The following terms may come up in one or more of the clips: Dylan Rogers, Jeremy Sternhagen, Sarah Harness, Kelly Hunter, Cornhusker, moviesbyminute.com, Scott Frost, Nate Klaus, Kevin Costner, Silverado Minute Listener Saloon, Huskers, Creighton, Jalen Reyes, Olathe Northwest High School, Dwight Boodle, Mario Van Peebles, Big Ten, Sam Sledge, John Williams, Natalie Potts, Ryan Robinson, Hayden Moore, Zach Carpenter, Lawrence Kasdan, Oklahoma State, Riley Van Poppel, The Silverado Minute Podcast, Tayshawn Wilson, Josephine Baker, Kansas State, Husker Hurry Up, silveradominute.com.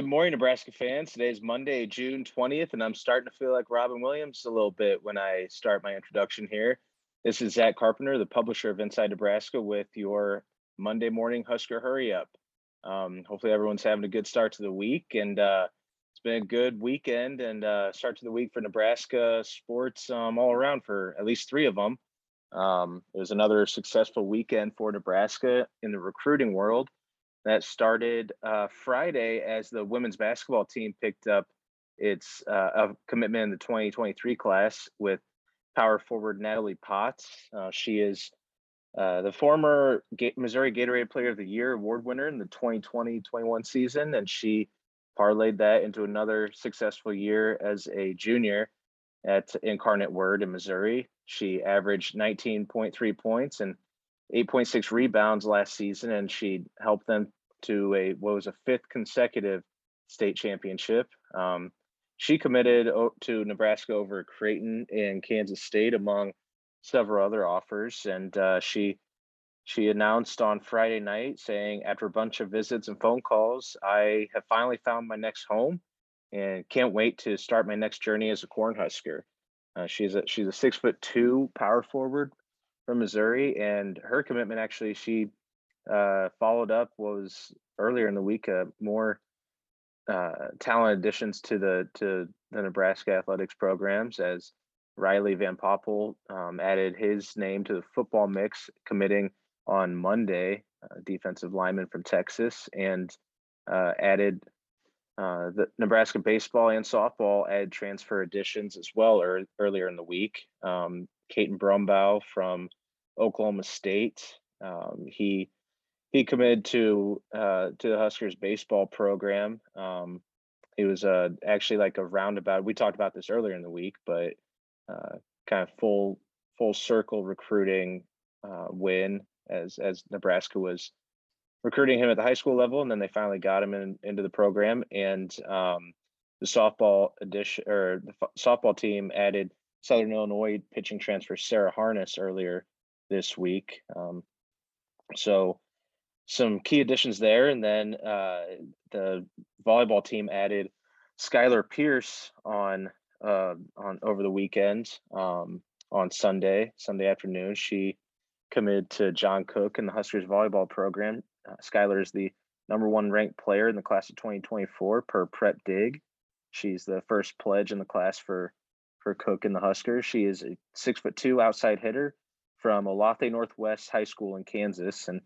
Good morning, Nebraska fans. Today is Monday, June 20th, and I'm starting to feel like Robin Williams a little bit when I start my introduction here. This is Zach Carpenter, the publisher of Inside Nebraska, with your Monday morning Husker Hurry Up. Hopefully everyone's having a good start to the week, and it's been a good weekend and start to the week for Nebraska sports all around for at least three of them. It was another successful weekend for Nebraska in the recruiting world. That started Friday as the women's basketball team picked up its commitment in the 2023 class with power forward Natalie Potts. She is the former Missouri Gatorade Player of the Year award winner in the 2020-21 season, and she parlayed that into another successful year as a junior at Incarnate Word in Missouri. She averaged 19.3 points and 8.6 rebounds last season, and she helped them to what was a fifth consecutive state championship. She committed to Nebraska over Creighton and Kansas State, among several other offers, and she announced on Friday night, saying, "After a bunch of visits and phone calls, I have finally found my next home and can't wait to start my next journey as a Cornhusker." She's a 6'2" power forward from Missouri, and her commitment, actually, she followed up what was earlier in the week, more talent additions to the Nebraska athletics programs, as Riley Van Poppel added his name to the football mix, committing on Monday, defensive lineman from Texas, and added the Nebraska baseball and softball added transfer additions as well earlier in the week. Caden Brumbaugh from Oklahoma State. He committed to the Huskers baseball program. It was actually like a roundabout. We talked about this earlier in the week, but kind of full circle recruiting win as Nebraska was recruiting him at the high school level, and then they finally got him into the program. And the softball addition, or the softball team, added Southern Illinois pitching transfer Sarah Harness earlier this week. So some key additions there. And then the volleyball team added Skylar Pierce on over the weekend, on Sunday afternoon. She committed to John Cook in the Huskers volleyball program. Skylar is the #1 ranked player in the class of 2024 per Prep Dig. She's the first pledge in the class for Cook and the Huskers. She is a 6'2" outside hitter from Olathe Northwest High School in Kansas. And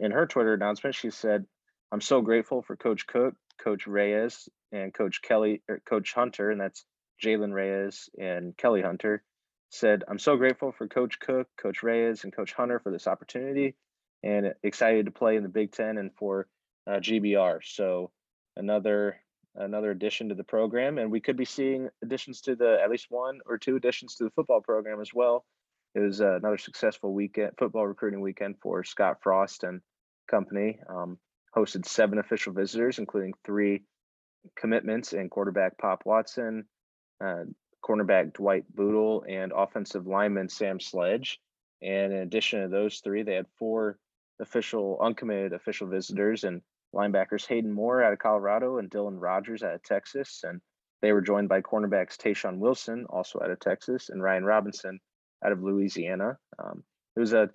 in her Twitter announcement, she said, "I'm so grateful for Coach Cook, Coach Reyes, and Coach Hunter," and that's Jalen Reyes and Kelly Hunter, said, "I'm so grateful for Coach Cook, Coach Reyes, and Coach Hunter for this opportunity, and excited to play in the Big Ten and for GBR." So another addition to the program, and we could be seeing additions to at least one or two additions to the football program as well. It was another successful weekend, football recruiting weekend for Scott Frost and company. Hosted 7 official visitors, including 3 commitments and quarterback Pop Watson, cornerback Dwight Boodle, and offensive lineman Sam Sledge. And in addition to those 3, they had 4 uncommitted official visitors, and linebackers Hayden Moore out of Colorado and Dylan Rogers out of Texas, and they were joined by cornerbacks Tayshawn Wilson, also out of Texas, and Ryan Robinson out of Louisiana. It was a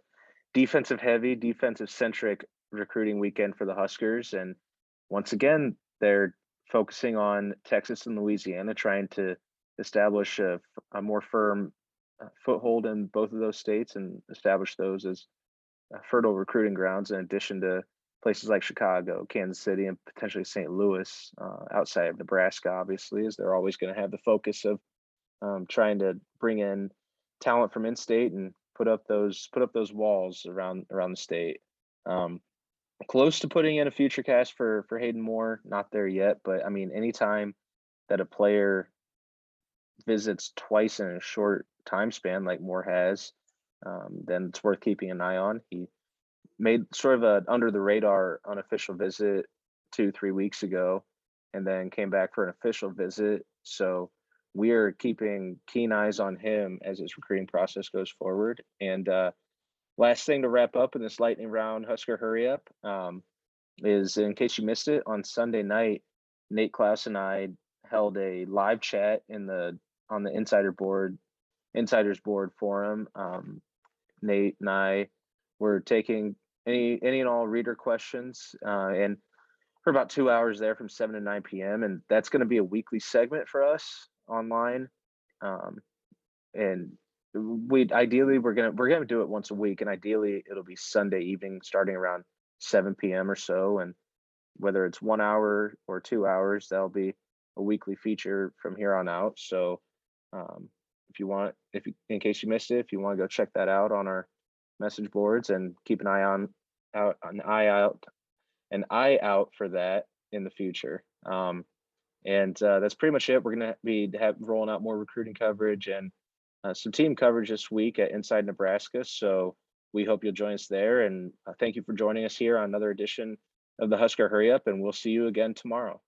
defensive-heavy, defensive-centric recruiting weekend for the Huskers, and once again, they're focusing on Texas and Louisiana, trying to establish a more firm foothold in both of those states and establish those as fertile recruiting grounds, in addition to places like Chicago, Kansas City, and potentially St. Louis, outside of Nebraska, obviously, as they're always going to have the focus of trying to bring in talent from in-state and put up those walls around the state. Close to putting in a future cast for Hayden Moore, not there yet, but I mean, anytime that a player visits twice in a short time span, like Moore has, then it's worth keeping an eye on. He made sort of an under-the-radar unofficial visit 2-3 weeks ago, and then came back for an official visit. So we are keeping keen eyes on him as his recruiting process goes forward. And last thing to wrap up in this lightning round Husker Hurry Up is, in case you missed it, on Sunday night, Nate Klaus and I held a live chat on the insiders board forum. Nate and I were taking any and all reader questions, and for about 2 hours there from 7 to 9 p.m. And that's going to be a weekly segment for us online. And we're going to do it once a week, and ideally it'll be Sunday evening starting around 7 p.m. or so. And whether it's 1 hour or 2 hours, that'll be a weekly feature from here on out. So in case you missed it, if you want to go check that out on our message boards and keep an eye out for that in the future. And that's pretty much it. We're going to be rolling out more recruiting coverage and some team coverage this week at Inside Nebraska. So we hope you'll join us there. And thank you for joining us here on another edition of the Husker Hurry Up, and we'll see you again tomorrow.